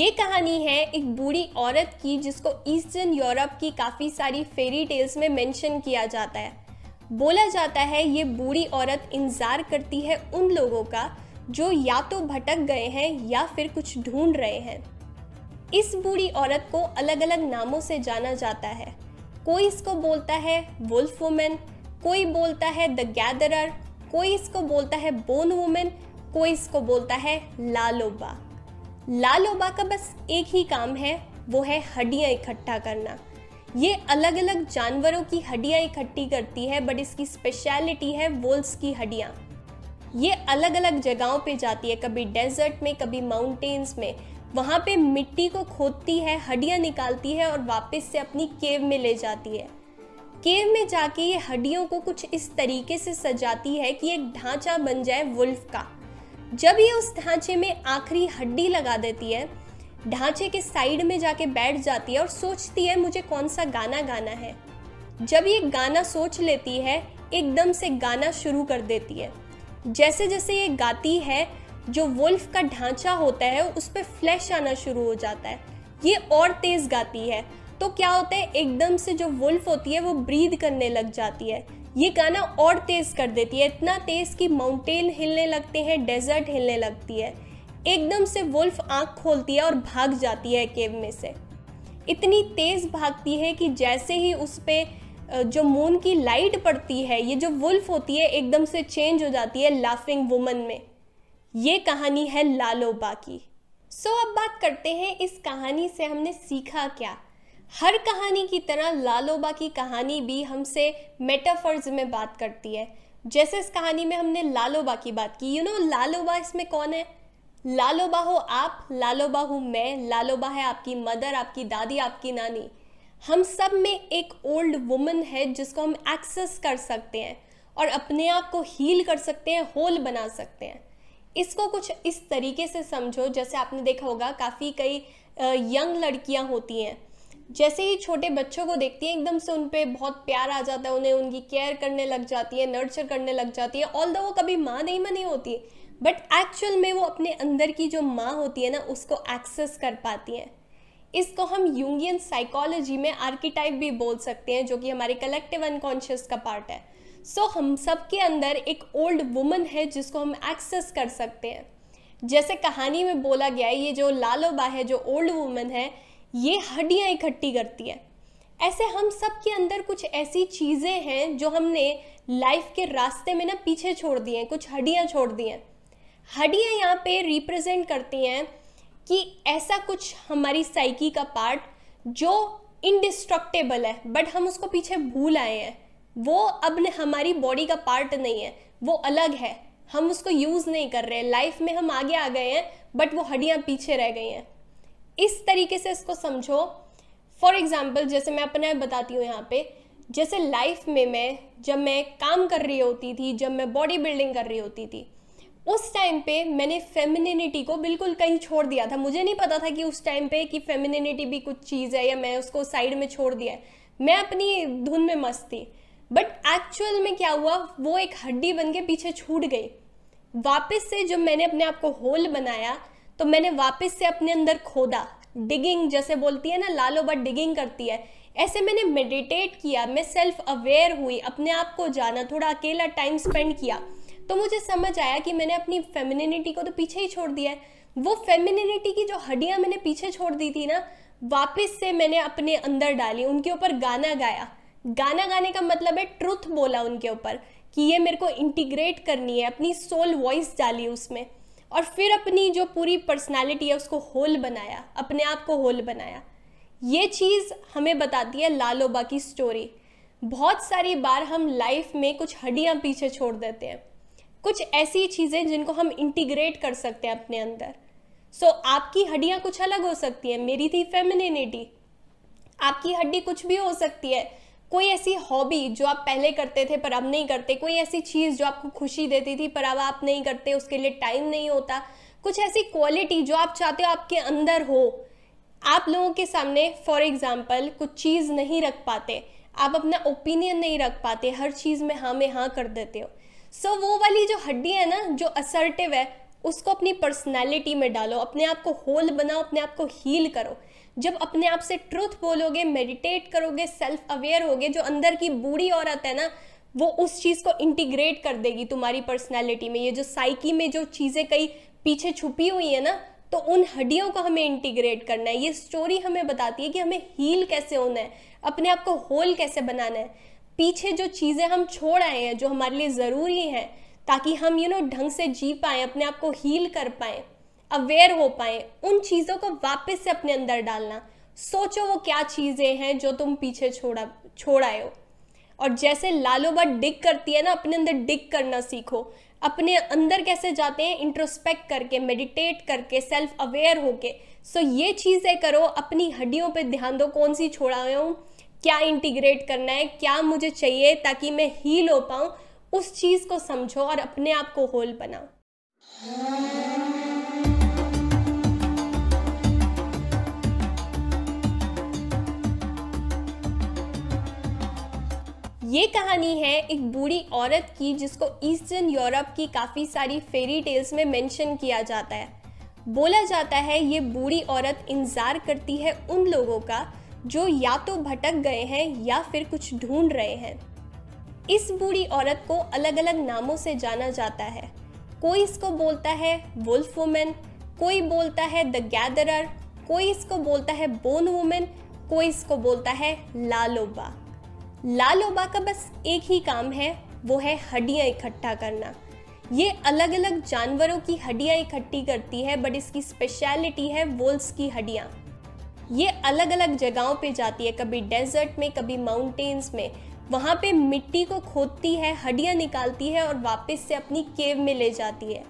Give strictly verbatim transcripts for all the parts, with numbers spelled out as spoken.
ये कहानी है एक बूढ़ी औरत की जिसको ईस्टर्न यूरोप की काफ़ी सारी फेरी टेल्स में मेंशन किया जाता है। बोला जाता है ये बूढ़ी औरत इंतज़ार करती है उन लोगों का जो या तो भटक गए हैं या फिर कुछ ढूंढ रहे हैं। इस बूढ़ी औरत को अलग अलग नामों से जाना जाता है। कोई इसको बोलता है वुल्फ वुमेन, कोई बोलता है द गैदरर, कोई इसको बोलता है बोन वुमेन, कोई इसको बोलता है ला लोबा। ला लोबा का बस एक ही काम है, वो है हड्डियाँ इकट्ठा करना। ये अलग अलग जानवरों की हड्डियाँ इकट्ठी करती है, बट इसकी स्पेशलिटी है वुल्व्स की हड्डियाँ। ये अलग अलग जगहों पे जाती है, कभी डेजर्ट में कभी माउंटेन्स में। वहाँ पे मिट्टी को खोदती है, हड्डियाँ निकालती है और वापस से अपनी केव में ले जाती है। केव में जाके ये हड्डियों को कुछ इस तरीके से सजाती है कि एक ढांचा बन जाए वुल्फ का। जब ये उस ढांचे में आखिरी हड्डी लगा देती है, ढांचे के साइड में जाके बैठ जाती है और सोचती है मुझे कौन सा गाना गाना है। जब ये गाना सोच लेती है, एकदम से गाना शुरू कर देती है। जैसे जैसे ये गाती है, जो वुल्फ का ढांचा होता है उस पर फ्लैश आना शुरू हो जाता है। ये और तेज़ गाती है तो क्या होता है, एकदम से जो वुल्फ होती है वो ब्रीद करने लग जाती है। ये गाना और तेज़ कर देती है, इतना तेज़ कि माउंटेन हिलने लगते हैं, डेजर्ट हिलने लगती है। एकदम से वुल्फ आँख खोलती है और भाग जाती है केव में से। इतनी तेज़ भागती है कि जैसे ही उस पर जो मून की लाइट पड़ती है, ये जो वुल्फ होती है एकदम से चेंज हो जाती है लाफिंग वुमन में। ये कहानी है ला लोबा की। सो अब बात करते हैं इस कहानी से हमने सीखा क्या। हर कहानी की तरह ला लोबा की कहानी भी हमसे मेटाफर्स में बात करती है। जैसे इस कहानी में हमने ला लोबा की बात की, यू नो ला लोबा इसमें कौन है? ला लोबा हो आप, ला लोबा हूँ मैं, ला लोबा है आपकी मदर, आपकी दादी, आपकी नानी। हम सब में एक ओल्ड वुमन है जिसको हम एक्सेस कर सकते हैं और अपने आप को हील कर सकते हैं, होल बना सकते हैं। इसको कुछ इस तरीके से समझो, जैसे आपने देखा होगा काफ़ी कई यंग लड़कियाँ होती हैं, जैसे ही छोटे बच्चों को देखती हैं एकदम से उन पर बहुत प्यार आ जाता है, उन्हें उनकी केयर करने लग जाती है, नर्चर करने लग जाती है। ऑल दो वो कभी माँ नहीं बनी होती, बट एक्चुअल में वो अपने अंदर की जो माँ होती है ना उसको एक्सेस कर पाती हैं। इसको हम युंगियन साइकोलॉजी में आर्किटाइप भी बोल सकते हैं, जो कि हमारे कलेक्टिव अनकॉन्शियस का पार्ट है। सो so, हम सब के अंदर एक ओल्ड वुमन है जिसको हम एक्सेस कर सकते हैं। जैसे कहानी में बोला गया है, ये जो ला लोबा है, जो ओल्ड वुमन है, ये हड्डियाँ इकट्ठी करती है। ऐसे हम सब के अंदर कुछ ऐसी चीज़ें हैं जो हमने लाइफ के रास्ते में ना पीछे छोड़ दिए हैं, कुछ हड्डियाँ छोड़ दी हैं। हड्डियाँ यहाँ पे रिप्रेजेंट करती हैं कि ऐसा कुछ हमारी साइकी का पार्ट जो इंडिस्ट्रक्टेबल है, बट हम उसको पीछे भूल आए हैं। वो अब हमारी बॉडी का पार्ट नहीं है, वो अलग है, हम उसको यूज़ नहीं कर रहे। लाइफ में हम आगे आ गए हैं, बट वो हड्डियाँ पीछे रह गई हैं। इस तरीके से इसको समझो। फॉर एग्जाम्पल, जैसे मैं अपना बताती हूँ यहाँ पे, जैसे लाइफ में मैं जब मैं काम कर रही होती थी, जब मैं बॉडी बिल्डिंग कर रही होती थी, उस टाइम पे मैंने फेमिनिनिटी को बिल्कुल कहीं छोड़ दिया था। मुझे नहीं पता था कि उस टाइम पे कि फेमिनिनिटी भी कुछ चीज़ है या मैं उसको साइड में छोड़ दिया है। मैं अपनी धुन में मस्त थी, बट एक्चुअल में क्या हुआ, वो एक हड्डी बन के पीछे छूट गई। वापस से जब मैंने अपने आप को होल बनाया तो मैंने वापस से अपने अंदर खोदा, डिगिंग जैसे बोलती है ना ला लोबा, डिगिंग करती है। ऐसे मैंने मेडिटेट किया, मैं सेल्फ अवेयर हुई, अपने आप को जाना, थोड़ा अकेला टाइम स्पेंड किया, तो मुझे समझ आया कि मैंने अपनी फेमिनिनिटी को तो पीछे ही छोड़ दिया है। वो फेमिनिनिटी की जो हड्डियाँ मैंने पीछे छोड़ दी थी ना, वापस से मैंने अपने अंदर डाली, उनके ऊपर गाना गाया। गाना गाने का मतलब है ट्रुथ बोला उनके ऊपर कि ये मेरे को इंटीग्रेट करनी है, अपनी सोल वॉइस डाली उसमें, और फिर अपनी जो पूरी पर्सनालिटी है उसको होल बनाया, अपने आप को होल बनाया। ये चीज़ हमें बताती है ला लोबा की स्टोरी। बहुत सारी बार हम लाइफ में कुछ हड्डियाँ पीछे छोड़ देते हैं, कुछ ऐसी चीज़ें जिनको हम इंटीग्रेट कर सकते हैं अपने अंदर। सो so, आपकी हड्डियाँ कुछ अलग हो सकती हैं। मेरी थी फेमिनिनिटी, आपकी हड्डी कुछ भी हो सकती है। कोई ऐसी हॉबी जो आप पहले करते थे पर अब नहीं करते, कोई ऐसी चीज़ जो आपको खुशी देती थी पर अब आप नहीं करते, उसके लिए टाइम नहीं होता, कुछ ऐसी क्वालिटी जो आप चाहते हो आपके अंदर हो, आप लोगों के सामने फॉर एग्जांपल कुछ चीज़ नहीं रख पाते, आप अपना ओपिनियन नहीं रख पाते, हर चीज़ में हाँ में हाँ कर देते हो। सो so, वो वाली जो हड्डी है ना जो असर्टिव है, उसको अपनी पर्सनैलिटी में डालो, अपने आप को होल बनाओ, अपने आप को हील करो। जब अपने आप से ट्रुथ बोलोगे, मेडिटेट करोगे, सेल्फ अवेयर होगे, जो अंदर की बूढ़ी औरत है ना वो उस चीज़ को इंटीग्रेट कर देगी तुम्हारी पर्सनैलिटी में। ये जो साइकी में जो चीज़ें कई पीछे छुपी हुई है ना, तो उन हड्डियों को हमें इंटीग्रेट करना है। ये स्टोरी हमें बताती है कि हमें हील कैसे होना है, अपने आप को होल कैसे बनाना है, पीछे जो चीज़ें हम छोड़ आए हैं जो हमारे लिए ज़रूरी हैं ताकि हम यू नो ढंग से जी पाएँ, अपने आप को हील कर पाएँ, अवेयर हो पाएँ, उन चीज़ों को वापस से अपने अंदर डालना। सोचो वो क्या चीज़ें हैं जो तुम पीछे छोड़ा छोड़ आए हो। और जैसे ला लोबा डिग करती है ना, अपने अंदर डिग करना सीखो। अपने अंदर कैसे जाते हैं, इंट्रोस्पेक्ट करके, मेडिटेट करके, सेल्फ अवेयर होके। सो ये चीज़ें करो, अपनी हड्डियों पे ध्यान दो, कौन सी छोड़ा हुआ हूँ, क्या इंटीग्रेट करना है, क्या मुझे चाहिए ताकि मैं हील हो पाऊँ, उस चीज़ को समझो और अपने आप को होल बनाओ। ये कहानी है एक बूढ़ी औरत की जिसको ईस्टर्न यूरोप की काफ़ी सारी फेरी टेल्स में मेंशन किया जाता है। बोला जाता है ये बूढ़ी औरत इंतज़ार करती है उन लोगों का जो या तो भटक गए हैं या फिर कुछ ढूंढ रहे हैं। इस बूढ़ी औरत को अलग अलग नामों से जाना जाता है। कोई इसको बोलता है वुल्फ वुमेन, कोई बोलता है द गैदरर, कोई इसको बोलता है बोन वुमेन, कोई इसको बोलता है ला लोबा। ला लोबा का बस एक ही काम है, वो है हड्डियाँ इकट्ठा करना। ये अलग अलग जानवरों की हड्डियाँ इकट्ठी करती है, बट इसकी स्पेशलिटी है वुल्व्स की हड्डियाँ। ये अलग अलग जगहों पे जाती है, कभी डेजर्ट में, कभी माउंटेन्स में। वहाँ पे मिट्टी को खोदती है, हड्डियाँ निकालती है और वापस से अपनी केव में ले जाती है।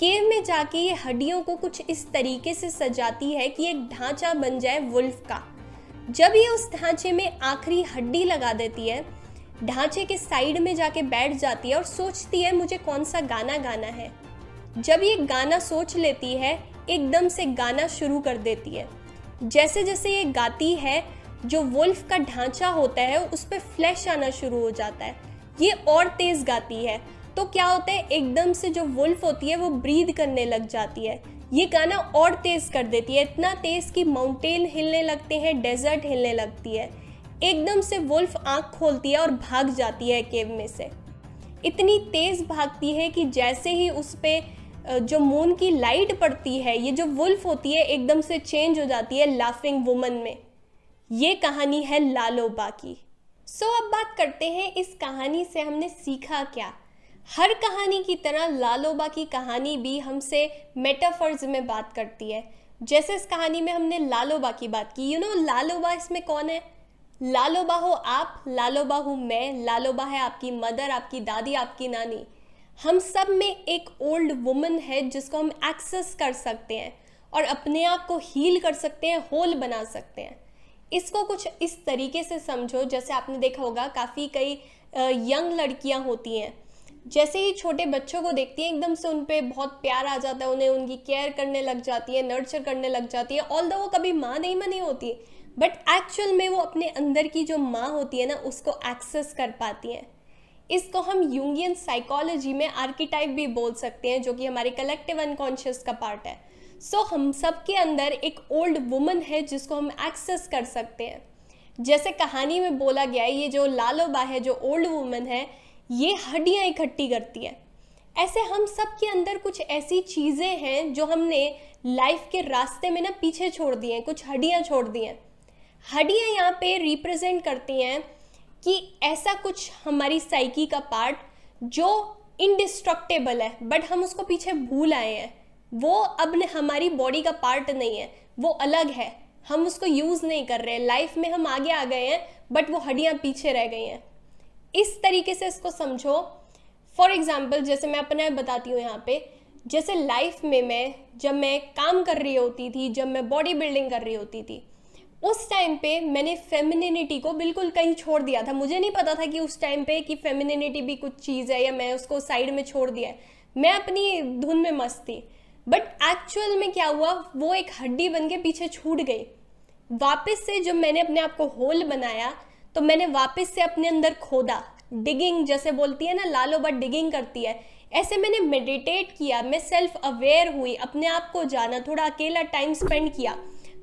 केव में जाके ये हड्डियों को कुछ इस तरीके से सजाती है कि एक ढांचा बन जाए वुल्फ का। जब ये उस ढांचे में आखिरी हड्डी लगा देती है, ढांचे के साइड में जाके बैठ जाती है और सोचती है मुझे कौन सा गाना गाना है। जब ये गाना सोच लेती है, एकदम से गाना शुरू कर देती है। जैसे जैसे ये गाती है, जो वुल्फ का ढांचा होता है उस पर फ्लैश आना शुरू हो जाता है। ये और तेज़ गाती है तो क्या होता है, एकदम से जो वुल्फ होती है वो ब्रीद करने लग जाती है। ये गाना और तेज़ कर देती है, इतना तेज़ कि माउंटेन हिलने लगते हैं, डेजर्ट हिलने लगती है। एकदम से वुल्फ आँख खोलती है और भाग जाती है केव में से। इतनी तेज़ भागती है कि जैसे ही उस पर जो मून की लाइट पड़ती है, ये जो वुल्फ होती है एकदम से चेंज हो जाती है लाफिंग वुमन में। ये कहानी है ला लोबा की। सो अब बात करते हैं इस कहानी से हमने सीखा क्या। हर कहानी की तरह ला लोबा की कहानी भी हमसे मेटाफर्स में बात करती है। जैसे इस कहानी में हमने ला लोबा की बात की, यू नो ला लोबा इसमें कौन है? ला लोबा हो आप, ला लोबा हूँ मैं, ला लोबा है आपकी मदर, आपकी दादी, आपकी नानी। हम सब में एक ओल्ड वुमन है जिसको हम एक्सेस कर सकते हैं और अपने आप को हील कर सकते हैं, होल बना सकते हैं। इसको कुछ इस तरीके से समझो, जैसे आपने देखा होगा काफ़ी कई यंग लड़कियाँ होती हैं, जैसे ही छोटे बच्चों को देखती हैं एकदम से उन पर बहुत प्यार आ जाता है, उन्हें उनकी केयर करने लग जाती है, नर्चर करने लग जाती है। ऑल द वो कभी माँ नहीं बनी होती, बट एक्चुअल में वो अपने अंदर की जो माँ होती है ना उसको एक्सेस कर पाती हैं। इसको हम युंगियन साइकोलॉजी में आर्किटाइप भी बोल सकते हैं, जो कि हमारे कलेक्टिव अनकॉन्शियस का पार्ट है। सो so, हम सब के अंदर एक ओल्ड वुमन है जिसको हम एक्सेस कर सकते हैं। जैसे कहानी में बोला गया है, ये जो ला लोबा है, जो ओल्ड वुमन है, ये हड्डियाँ इकट्ठी करती है। ऐसे हम सब के अंदर कुछ ऐसी चीज़ें हैं जो हमने लाइफ के रास्ते में ना पीछे छोड़ दी हैं, कुछ हड्डियाँ छोड़ दी हैं। हड्डियाँ यहाँ पे रिप्रेजेंट करती हैं कि ऐसा कुछ हमारी साइकी का पार्ट जो इंडिस्ट्रक्टेबल है, बट हम उसको पीछे भूल आए हैं। वो अब हमारी बॉडी का पार्ट नहीं है, वो अलग है, हम उसको यूज़ नहीं कर रहे। लाइफ में हम आगे आ गए हैं, बट वो हड्डियाँ पीछे रह गई हैं। इस तरीके से इसको समझो। फॉर एग्ज़ाम्पल, जैसे मैं अपने बताती हूँ यहाँ पे, जैसे लाइफ में मैं जब मैं काम कर रही होती थी, जब मैं बॉडी बिल्डिंग कर रही होती थी, उस टाइम पे मैंने फेमिनिनिटी को बिल्कुल कहीं छोड़ दिया था। मुझे नहीं पता था कि उस टाइम पे कि फेमिनिनिटी भी कुछ चीज़ है, या मैं उसको साइड में छोड़ दिया है, मैं अपनी धुन में मस्त थी। बट एक्चुअल में क्या हुआ, वो एक हड्डी बन के पीछे छूट गई। वापस से जब मैंने अपने आप को होल बनाया, तो मैंने वापस से अपने अंदर खोदा, डिगिंग, जैसे बोलती है ना ला लोबा डिगिंग करती है, ऐसे मैंने मेडिटेट किया, मैं सेल्फ अवेयर हुई, अपने आप को जाना, थोड़ा अकेला टाइम स्पेंड किया,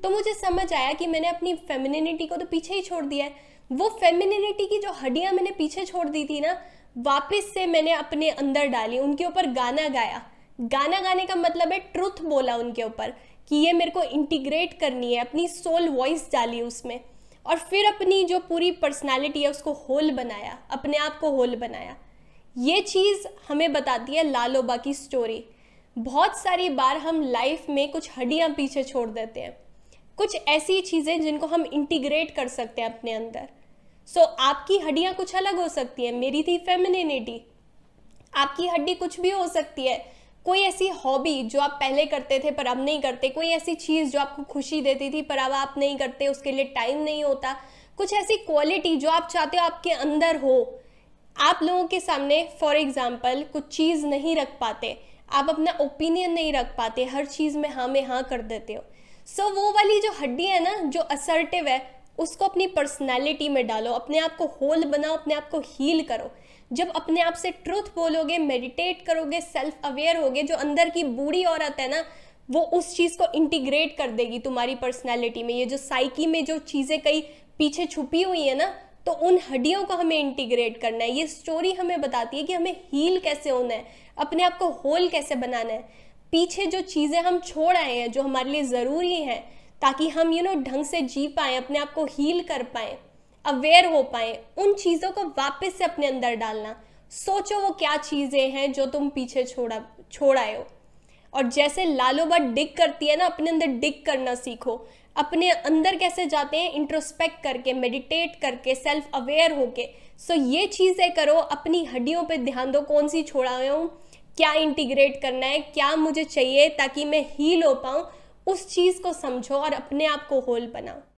तो मुझे समझ आया कि मैंने अपनी फेमिनिनिटी को तो पीछे ही छोड़ दिया है। वो फेमिनिनिटी की जो हड्डियाँ मैंने पीछे छोड़ दी थी ना, वापस से मैंने अपने अंदर डाली, उनके ऊपर गाना गाया। गाना गाने का मतलब है ट्रूथ बोला उनके ऊपर कि ये मेरे को इंटीग्रेट करनी है, अपनी सोल वॉइस डाली उसमें, और फिर अपनी जो पूरी पर्सनालिटी है उसको होल बनाया, अपने आप को होल बनाया। ये चीज़ हमें बताती है ला लोबा की स्टोरी। बहुत सारी बार हम लाइफ में कुछ हड्डियाँ पीछे छोड़ देते हैं, कुछ ऐसी चीज़ें जिनको हम इंटीग्रेट कर सकते हैं अपने अंदर। सो so, आपकी हड्डियाँ कुछ अलग हो सकती है, मेरी थी फेमिनिनिटी, आपकी हड्डी कुछ भी हो सकती है। कोई ऐसी हॉबी जो आप पहले करते थे पर अब नहीं करते, कोई ऐसी चीज़ जो आपको खुशी देती थी पर अब आप नहीं करते, उसके लिए टाइम नहीं होता, कुछ ऐसी क्वालिटी जो आप चाहते हो आपके अंदर हो, आप लोगों के सामने फॉर एग्जांपल कुछ चीज़ नहीं रख पाते, आप अपना ओपिनियन नहीं रख पाते, हर चीज़ में हाँ में हाँ कर देते हो। सो so, वो वाली जो हड्डी है ना, जो असर्टिव है, उसको अपनी पर्सनैलिटी में डालो, अपने आप को होल बनाओ, अपने आप को हील करो। जब अपने आप से ट्रूथ बोलोगे, मेडिटेट करोगे, सेल्फ अवेयर होगे, जो अंदर की बूढ़ी औरत है ना, वो उस चीज़ को इंटीग्रेट कर देगी तुम्हारी पर्सनैलिटी में। ये जो साइकी में जो चीज़ें कई पीछे छुपी हुई है ना, तो उन हड्डियों को हमें इंटीग्रेट करना है। ये स्टोरी हमें बताती है कि हमें हील कैसे होना है, अपने आप को होल कैसे बनाना है, पीछे जो चीज़ें हम छोड़ आए हैं जो हमारे लिए ज़रूरी हैं, ताकि हम यू नो ढंग से जी पाएँ, अपने आप को हील कर पाएँ, अवेयर हो पाएँ, उन चीज़ों को वापस से अपने अंदर डालना। सोचो वो क्या चीज़ें हैं जो तुम पीछे छोड़ा छोड़ आए हो, और जैसे ला लोबा डिग करती है ना, अपने अंदर डिग करना सीखो। अपने अंदर कैसे जाते हैं, इंट्रोस्पेक्ट करके, मेडिटेट करके, सेल्फ अवेयर होके। सो ये चीज़ें करो, अपनी हड्डियों पे ध्यान दो, कौन सी छोड़ा हुए हूँ, क्या इंटीग्रेट करना है, क्या मुझे चाहिए ताकि मैं हील हो पाऊँ, उस चीज़ को समझो और अपने आप को होल बनाओ।